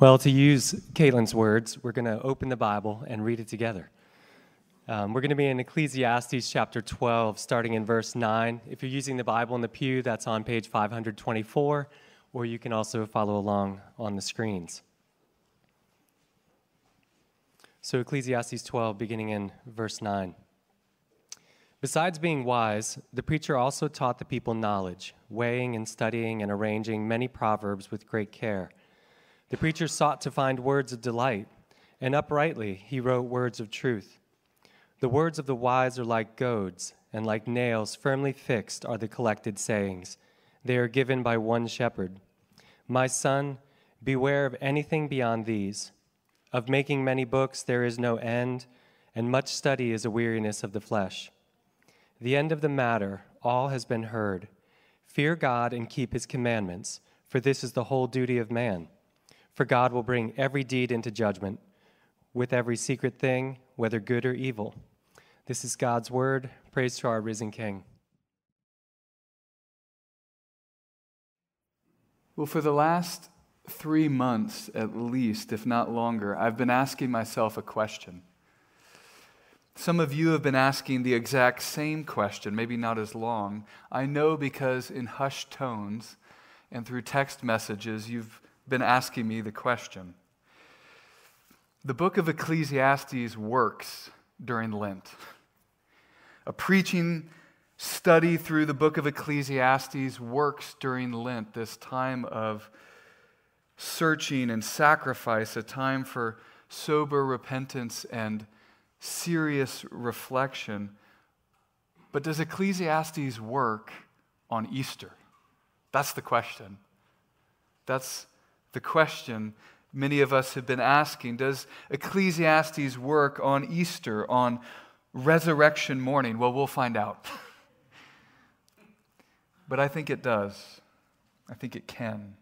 Well, to use Caitlin's words, we're going to open the Bible and read it together. We're going to be in Ecclesiastes chapter 12, starting in verse 9. If you're using the Bible in the pew, that's on page 524, or you can also follow along on the screens. So Ecclesiastes 12, beginning in verse 9. Besides being wise, the preacher also taught the people knowledge, weighing and studying and arranging many proverbs with great care. The preacher sought to find words of delight, and uprightly he wrote words of truth. The words of the wise are like goads, and like nails firmly fixed are the collected sayings. They are given by one shepherd. My son, beware of anything beyond these. Of making many books there is no end, and much study is a weariness of the flesh. The end of the matter, all has been heard. Fear God and keep his commandments, for this is the whole duty of man. For God will bring every deed into judgment, with every secret thing, whether good or evil. This is God's word. Praise to our risen King. Well, for the last 3 months at least, if not longer, I've been asking myself a question. Some of you have been asking the exact same question, maybe not as long. I know because in hushed tones and through text messages, you've been asking me the question. The book of Ecclesiastes works during Lent. A preaching study through the book of Ecclesiastes works during Lent, this time of searching and sacrifice, a time for sober repentance and serious reflection. But does Ecclesiastes work on Easter? That's the question. That's the question many of us have been asking. Does Ecclesiastes work on Easter, on resurrection morning? Well, we'll find out. But I think it does. I think it can.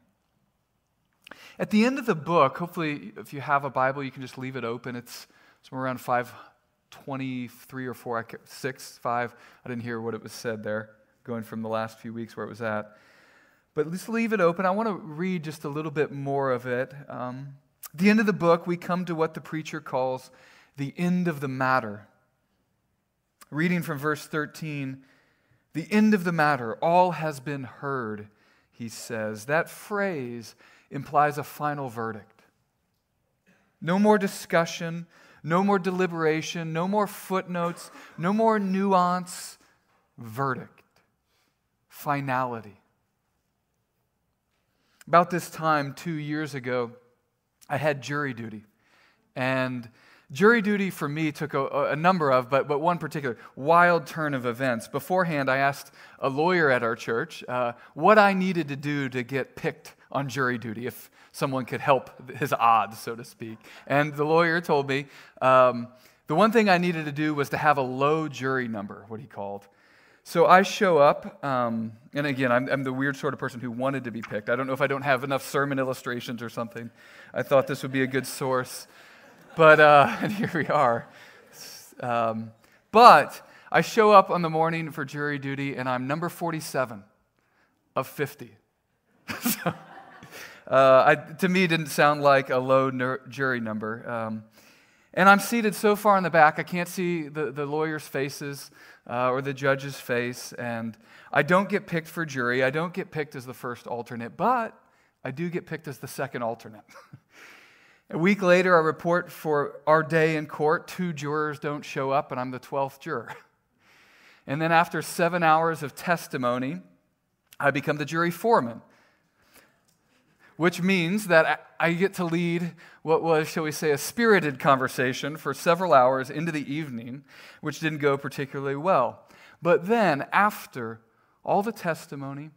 At the end of the book, hopefully, if you have a Bible, you can just leave it open. It's somewhere around 523 or 4, 6, 5. I didn't hear what it was said there, going from the last few weeks where it was at. But let's leave it open. I want to read just a little bit more of it. At the end of the book, we come to what the preacher calls the end of the matter. Reading from verse 13, the end of the matter, all has been heard, he says. That phrase implies a final verdict. No more discussion, no more deliberation, no more footnotes, no more nuance. Verdict. Finality. About this time 2 years ago, I had jury duty. And jury duty for me took a number of, but one particular wild turn of events. Beforehand, I asked a lawyer at our church what I needed to do to get picked on jury duty, if someone could help his odds, so to speak. And the lawyer told me the one thing I needed to do was to have a low jury number, what he called. So I show up, and again, I'm the weird sort of person who wanted to be picked. I don't know if I don't have enough sermon illustrations or something. I thought this would be a good source. But and here we are. But I show up on the morning for jury duty, and I'm number 47 of 50. So, to me, it didn't sound like a low jury number. And I'm seated so far in the back, I can't see the lawyers' faces or the judge's face. And I don't get picked for jury. I don't get picked as the first alternate, but I do get picked as the second alternate. A week later, I report for our day in court. 2 jurors don't show up, and I'm the 12th juror. And then after 7 hours of testimony, I become the jury foreman, which means that I get to lead what was, shall we say, a spirited conversation for several hours into the evening, which didn't go particularly well. But then, after all the testimony,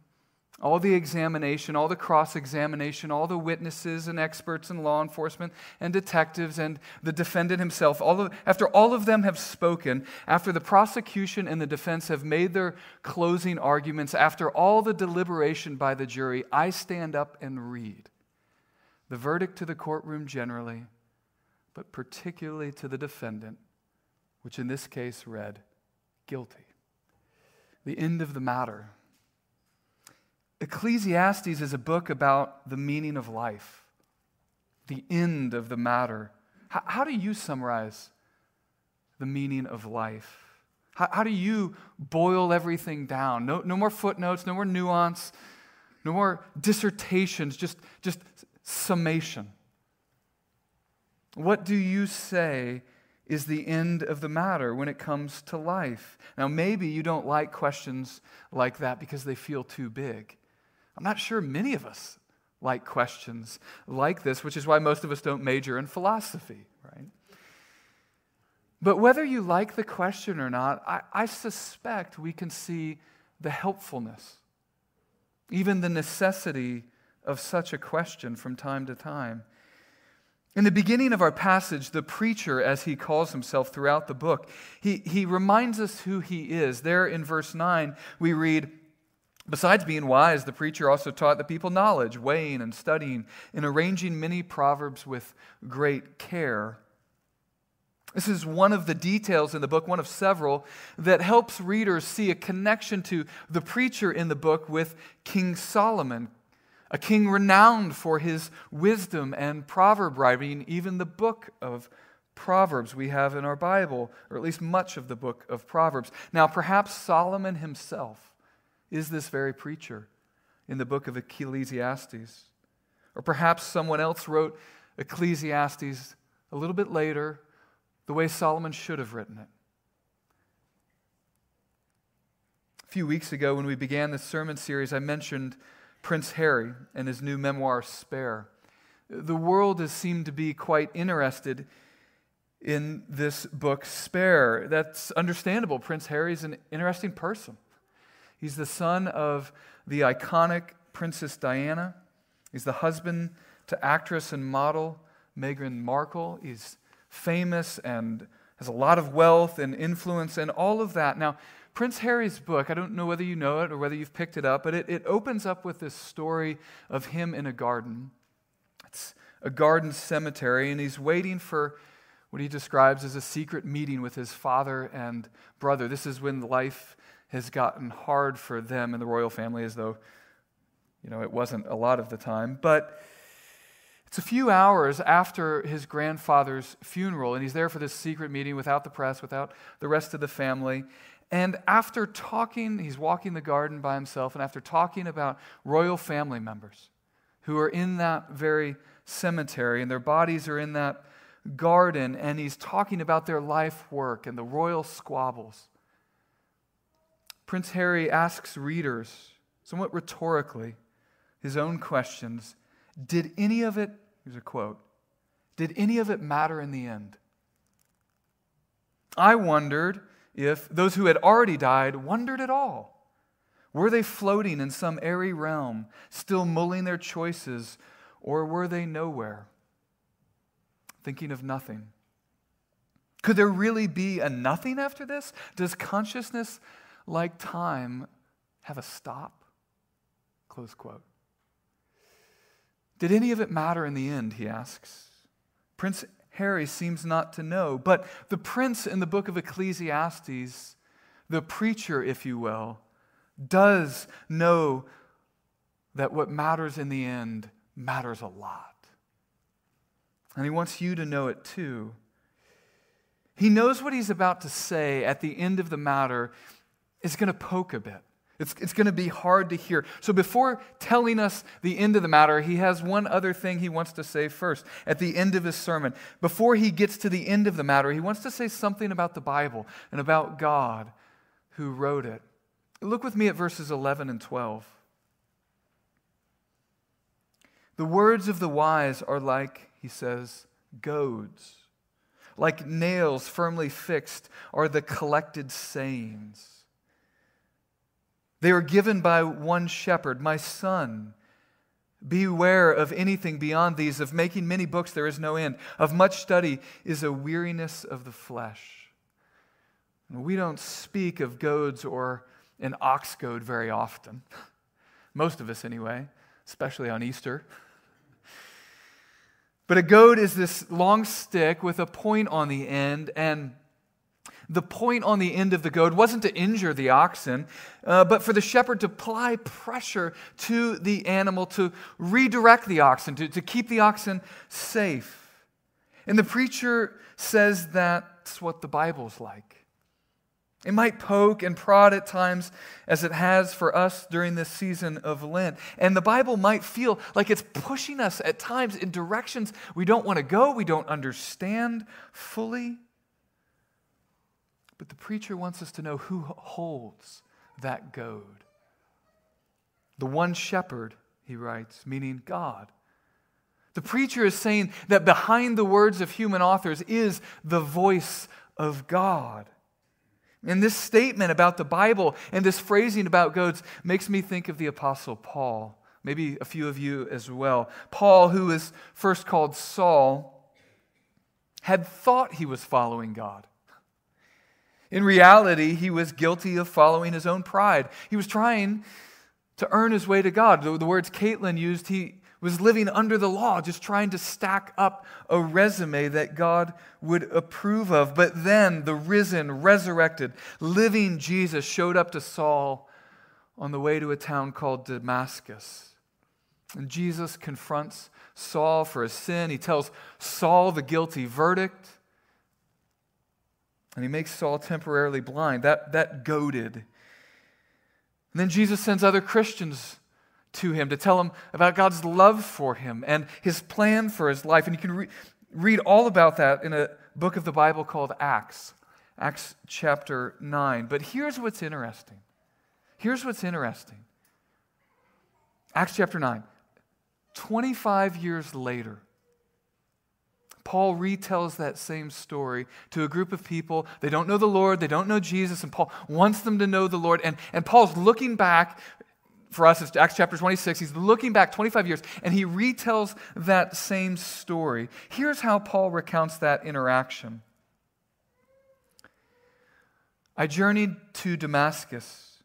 all the examination, all the cross-examination, all the witnesses and experts and law enforcement and detectives and the defendant himself, after all of them have spoken, after the prosecution and the defense have made their closing arguments, after all the deliberation by the jury, I stand up and read the verdict to the courtroom generally, but particularly to the defendant, which in this case read, guilty. The end of the matter. Ecclesiastes is a book about the meaning of life, the end of the matter. How do you summarize the meaning of life? How do you boil everything down? No more footnotes, no more nuance, no more dissertations, just summation. What do you say is the end of the matter when it comes to life? Now, maybe you don't like questions like that because they feel too big. I'm not sure many of us like questions like this, which is why most of us don't major in philosophy, right? But whether you like the question or not, I suspect we can see the helpfulness, even the necessity of such a question from time to time. In the beginning of our passage, the preacher, as he calls himself throughout the book, he reminds us who he is. There in verse 9, we read, "Besides being wise, the preacher also taught the people knowledge, weighing and studying, and arranging many proverbs with great care." This is one of the details in the book, one of several, that helps readers see a connection to the preacher in the book with King Solomon, a king renowned for his wisdom and proverb writing, even the book of Proverbs we have in our Bible, or at least much of the book of Proverbs. Now, perhaps Solomon himself is this very preacher in the book of Ecclesiastes, or perhaps someone else wrote Ecclesiastes a little bit later, the way Solomon should have written it. A few weeks ago when we began this sermon series, I mentioned Prince Harry and his new memoir, Spare. The world has seemed to be quite interested in this book, Spare. That's understandable. Prince Harry's an interesting person. He's the son of the iconic Princess Diana. He's the husband to actress and model Meghan Markle. He's famous and has a lot of wealth and influence and all of that. Now, Prince Harry's book, I don't know whether you know it or whether you've picked it up, but it opens up with this story of him in a garden. It's a garden cemetery, and he's waiting for what he describes as a secret meeting with his father and brother. This is when life has gotten hard for them and the royal family, as though, you know, it wasn't a lot of the time. But it's a few hours after his grandfather's funeral, and he's there for this secret meeting without the press, without the rest of the family. And after talking, he's walking the garden by himself, and after talking about royal family members who are in that very cemetery, and their bodies are in that garden, and he's talking about their life work and the royal squabbles, Prince Harry asks readers, somewhat rhetorically, his own questions. Did any of it, here's a quote, did any of it matter in the end? I wondered if those who had already died wondered at all. Were they floating in some airy realm, still mulling their choices, or were they nowhere, thinking of nothing? Could there really be a nothing after this? Does consciousness, like time, have a stop? Close quote. Did any of it matter in the end, he asks. Prince Harry seems not to know, but the prince in the book of Ecclesiastes, the preacher, if you will, does know that what matters in the end matters a lot. And he wants you to know it too. He knows what he's about to say at the end of the matter is going to poke a bit. It's going to be hard to hear. So before telling us the end of the matter, he has one other thing he wants to say first at the end of his sermon. Before he gets to the end of the matter, he wants to say something about the Bible and about God who wrote it. Look with me at verses 11 and 12. The words of the wise are like, he says, goads. Like nails firmly fixed are the collected sayings. They are given by one shepherd. My son, beware of anything beyond these, of making many books there is no end, of much study is a weariness of the flesh. And we don't speak of goads or an ox goad very often. Most of us anyway, especially on Easter. But a goad is this long stick with a point on the end, and the point on the end of the goad wasn't to injure the oxen, but for the shepherd to apply pressure to the animal to redirect the oxen, to keep the oxen safe. And the preacher says that's what the Bible's like. It might poke and prod at times, as it has for us during this season of Lent. And the Bible might feel like it's pushing us at times in directions we don't want to go, we don't understand fully. But the preacher wants us to know who holds that goad. The one shepherd, he writes, meaning God. The preacher is saying that behind the words of human authors is the voice of God. And this statement about the Bible and this phrasing about goats makes me think of the Apostle Paul. Maybe a few of you as well. Paul, who is first called Saul, had thought he was following God. In reality, he was guilty of following his own pride. He was trying to earn his way to God. The words Caitlin used, he was living under the law, just trying to stack up a resume that God would approve of. But then the risen, resurrected, living Jesus showed up to Saul on the way to a town called Damascus. And Jesus confronts Saul for his sin. He tells Saul the guilty verdict. And he makes Saul temporarily blind. That goaded. And then Jesus sends other Christians to him, to tell him about God's love for him and his plan for his life. And you can read all about that in a book of the Bible called Acts, Acts chapter 9. But here's what's interesting. Acts chapter 9, 25 years later, Paul retells that same story to a group of people. They don't know the Lord, they don't know Jesus, and Paul wants them to know the Lord. And Paul's looking back. For us, it's Acts chapter 26. He's looking back 25 years, and he retells that same story. Here's how Paul recounts that interaction. I journeyed to Damascus.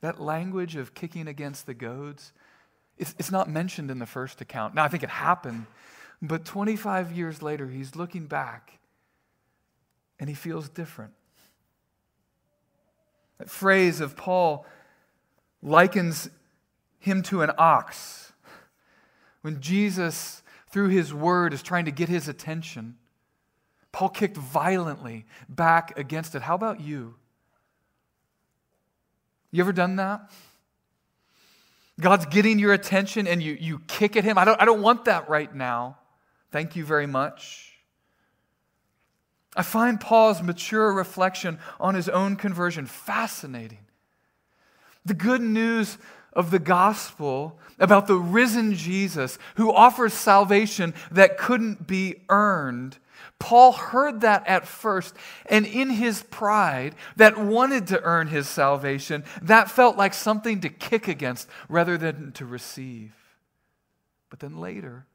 That language of kicking against the goads, it's not mentioned in the first account. Now, I think it happened, but 25 years later, he's looking back, and he feels different. That phrase of Paul likens him to an ox. When Jesus, through his word, is trying to get his attention, Paul kicked violently back against it. How about you? You ever done that? God's getting your attention and you kick at him. I don't want that right now. Thank you very much. I find Paul's mature reflection on his own conversion fascinating. The good news of the gospel about the risen Jesus who offers salvation that couldn't be earned. Paul heard that at first, and in his pride that wanted to earn his salvation, that felt like something to kick against rather than to receive. But then later,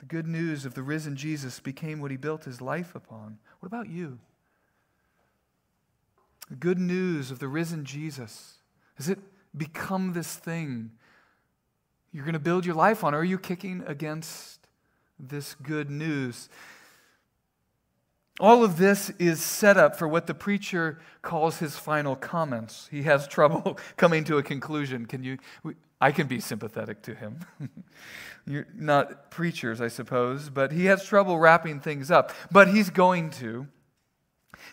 the good news of the risen Jesus became what he built his life upon. What about you? The good news of the risen Jesus, has it become this thing you're going to build your life on? Or are you kicking against this good news? All of this is set up for what the preacher calls his final comments. He has trouble coming to a conclusion. I can be sympathetic to him. You're not preachers, I suppose, but he has trouble wrapping things up. But he's going to.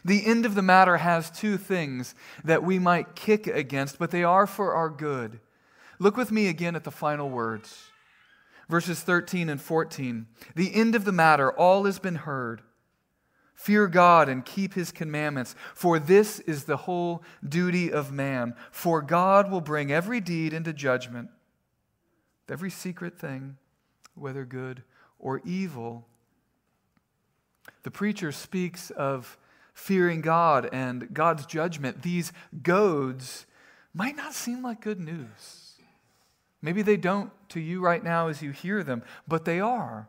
The end of the matter has two things that we might kick against, but they are for our good. Look with me again at the final words. Verses 13 and 14. The end of the matter, all has been heard. Fear God and keep his commandments, for this is the whole duty of man. For God will bring every deed into judgment, every secret thing, whether good or evil. The preacher speaks of fearing God and God's judgment. These goads might not seem like good news. Maybe they don't to you right now as you hear them, but they are.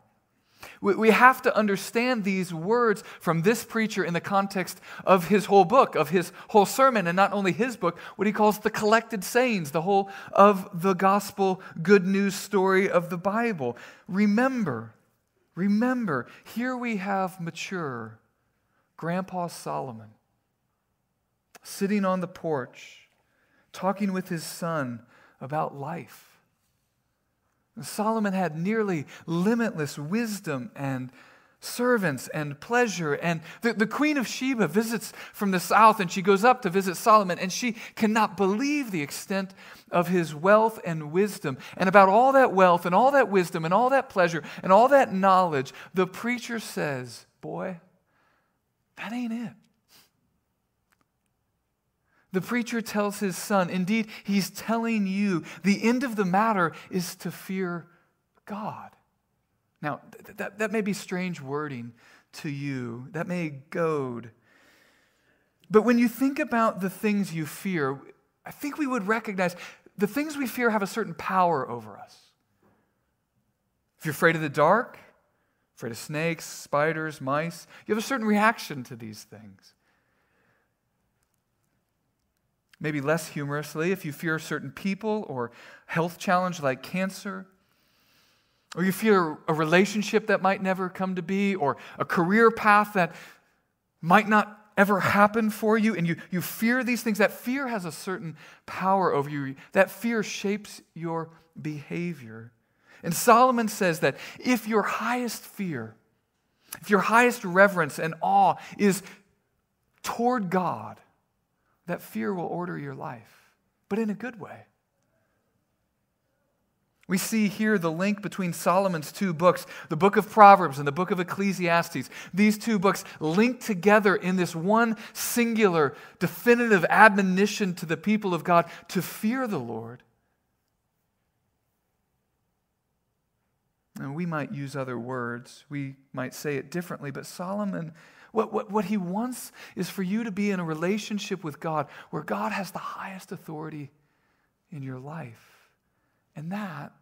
We have to understand these words from this preacher in the context of his whole book, of his whole sermon, and not only his book, what he calls the collected sayings, the whole of the gospel good news story of the Bible. Remember, here we have mature Grandpa Solomon sitting on the porch, talking with his son about life. Solomon had nearly limitless wisdom and servants and pleasure. And the Queen of Sheba visits from the south, and she goes up to visit Solomon, and she cannot believe the extent of his wealth and wisdom. And about all that wealth and all that wisdom and all that pleasure and all that knowledge, the preacher says, boy, that ain't it. The preacher tells his son, indeed, he's telling you, the end of the matter is to fear God. Now, that may be strange wording to you. That may goad. But when you think about the things you fear, I think we would recognize the things we fear have a certain power over us. If you're afraid of the dark, afraid of snakes, spiders, mice, you have a certain reaction to these things. Maybe less humorously, if you fear certain people or health challenge like cancer, or you fear a relationship that might never come to be, or a career path that might not ever happen for you, and you fear these things, that fear has a certain power over you. That fear shapes your behavior. And Solomon says that if your highest fear, if your highest reverence and awe is toward God, that fear will order your life, but in a good way. We see here the link between Solomon's two books, the book of Proverbs and the book of Ecclesiastes. These two books linked together in this one singular, definitive admonition to the people of God to fear the Lord. And we might use other words, we might say it differently, but Solomon, what he wants is for you to be in a relationship with God where God has the highest authority in your life. And that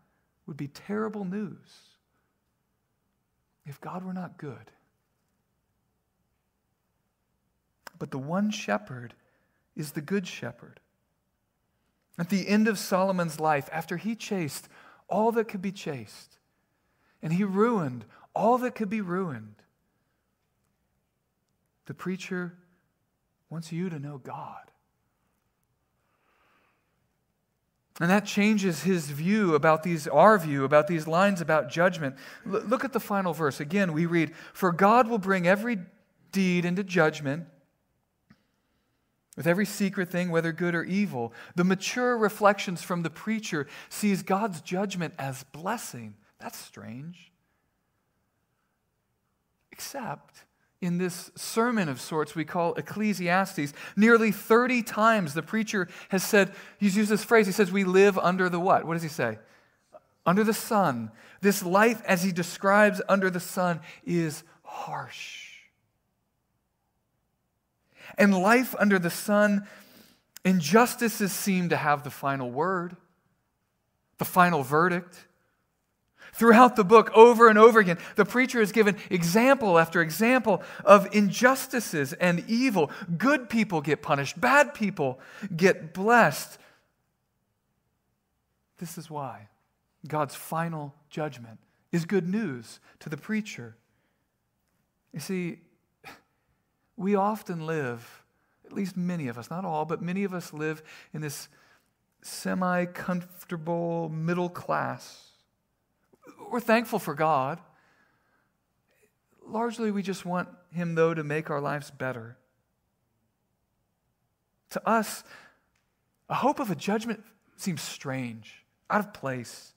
would be terrible news if God were not good. But the one shepherd is the good shepherd. At the end of Solomon's life, after he chased all that could be chased, and he ruined all that could be ruined, the preacher wants you to know God. And that changes his view about these, our view, about these lines about judgment. Look at the final verse. Again, we read, "For God will bring every deed into judgment with every secret thing, whether good or evil." The mature reflections from the preacher sees God's judgment as blessing. That's strange. Except in this sermon of sorts we call Ecclesiastes, nearly 30 times the preacher has said, he's used this phrase, he says, we live under the what? What does he say? Under the sun. This life, as he describes under the sun, is harsh. And life under the sun, injustices seem to have the final word, the final verdict. Throughout the book, over and over again, the preacher is given example after example of injustices and evil. Good people get punished. Bad people get blessed. This is why God's final judgment is good news to the preacher. You see, we often live, at least many of us, not all, but many of us live in this semi-comfortable middle class. We're thankful for God. Largely, we just want Him, though, to make our lives better. To us, a hope of a judgment seems strange, out of place.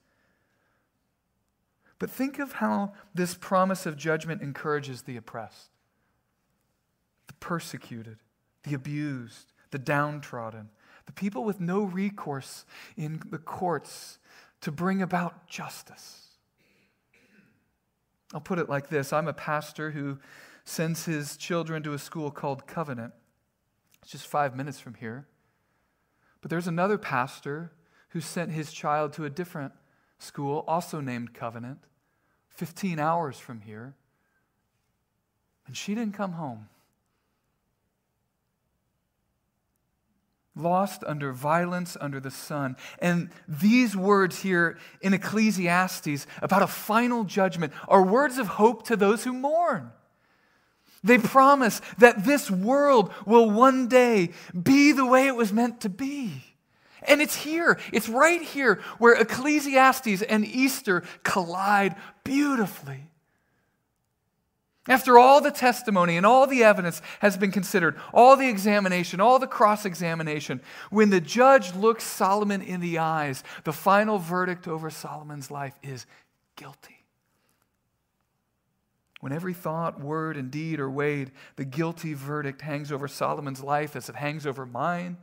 But think of how this promise of judgment encourages the oppressed, the persecuted, the abused, the downtrodden, the people with no recourse in the courts to bring about justice. I'll put it like this. I'm a pastor who sends his children to a school called Covenant. It's just 5 minutes from here. But there's another pastor who sent his child to a different school, also named Covenant, 15 hours from here. And she didn't come home. Lost under violence, under the sun. And these words here in Ecclesiastes about a final judgment are words of hope to those who mourn. They promise that this world will one day be the way it was meant to be. And it's here, it's right here where Ecclesiastes and Easter collide beautifully. After all the testimony and all the evidence has been considered, all the examination, all the cross-examination, when the judge looks Solomon in the eyes, the final verdict over Solomon's life is guilty. When every thought, word, and deed are weighed, the guilty verdict hangs over Solomon's life as it hangs over mine,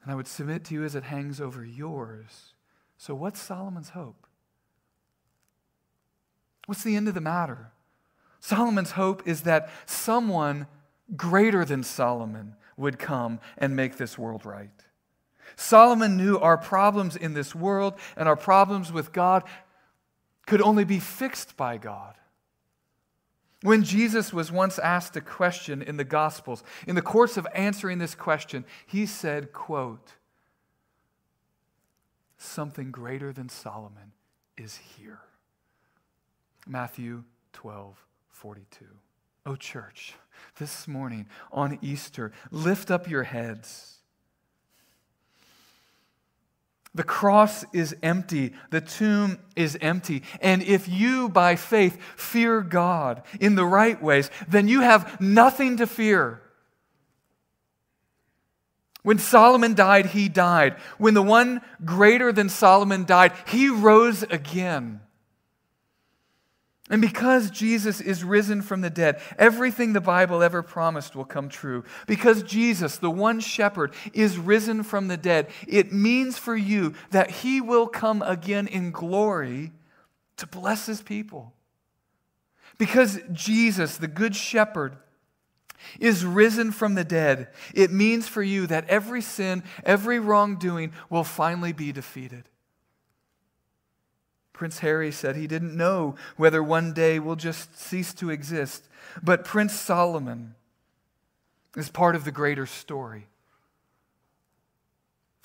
and I would submit to you as it hangs over yours. So what's Solomon's hope? What's the end of the matter? Solomon's hope is that someone greater than Solomon would come and make this world right. Solomon knew our problems in this world and our problems with God could only be fixed by God. When Jesus was once asked a question in the Gospels, in the course of answering this question, he said, quote, "Something greater than Solomon is here." Matthew 12:42. Oh, church, this morning on Easter, lift up your heads. The cross is empty, the tomb is empty, and if you, by faith, fear God in the right ways, then you have nothing to fear. When Solomon died, he died. When the one greater than Solomon died, he rose again. And because Jesus is risen from the dead, everything the Bible ever promised will come true. Because Jesus, the one shepherd, is risen from the dead, it means for you that he will come again in glory to bless his people. Because Jesus, the good shepherd, is risen from the dead, it means for you that every sin, every wrongdoing will finally be defeated. Prince Harry said he didn't know whether one day we'll just cease to exist. But Prince Solomon is part of the greater story,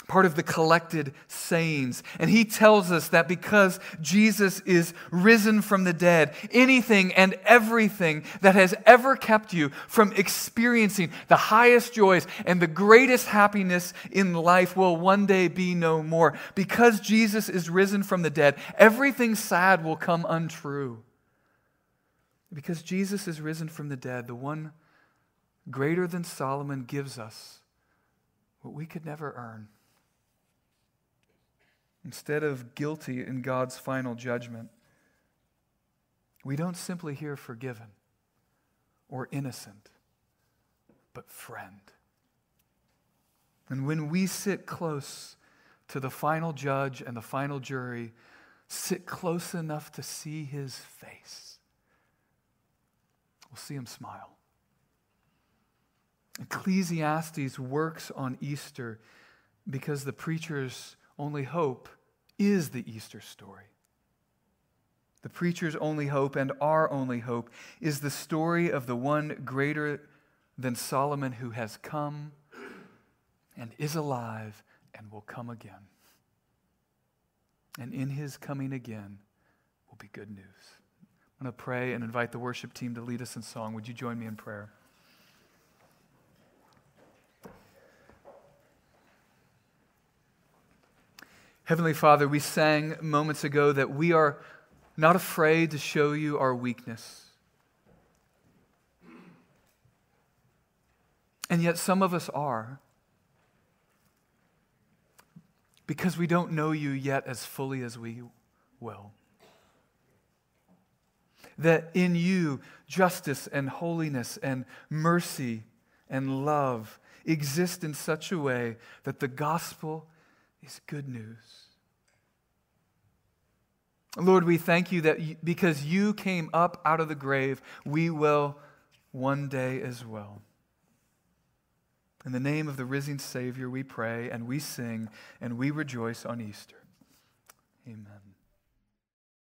part of the collected sayings. And he tells us that because Jesus is risen from the dead, anything and everything that has ever kept you from experiencing the highest joys and the greatest happiness in life will one day be no more. Because Jesus is risen from the dead, everything sad will come untrue. Because Jesus is risen from the dead, the one greater than Solomon gives us what we could never earn. Instead of guilty in God's final judgment, we don't simply hear forgiven or innocent, but friend. And when we sit close to the final judge and the final jury, sit close enough to see his face, we'll see him smile. Ecclesiastes works on Easter because the preacher's only hope is the Easter story. The preacher's only hope and our only hope is the story of the one greater than Solomon who has come and is alive and will come again. And in his coming again will be good news. I'm going to pray and invite the worship team to lead us in song. Would you join me in prayer? Heavenly Father, we sang moments ago that we are not afraid to show you our weakness. And yet some of us are, because we don't know you yet as fully as we will. That in you, justice and holiness and mercy and love exist in such a way that the gospel is good news. Lord, we thank you that because you came up out of the grave, we will one day as well. In the name of the risen Savior, we pray and we sing and we rejoice on Easter. Amen.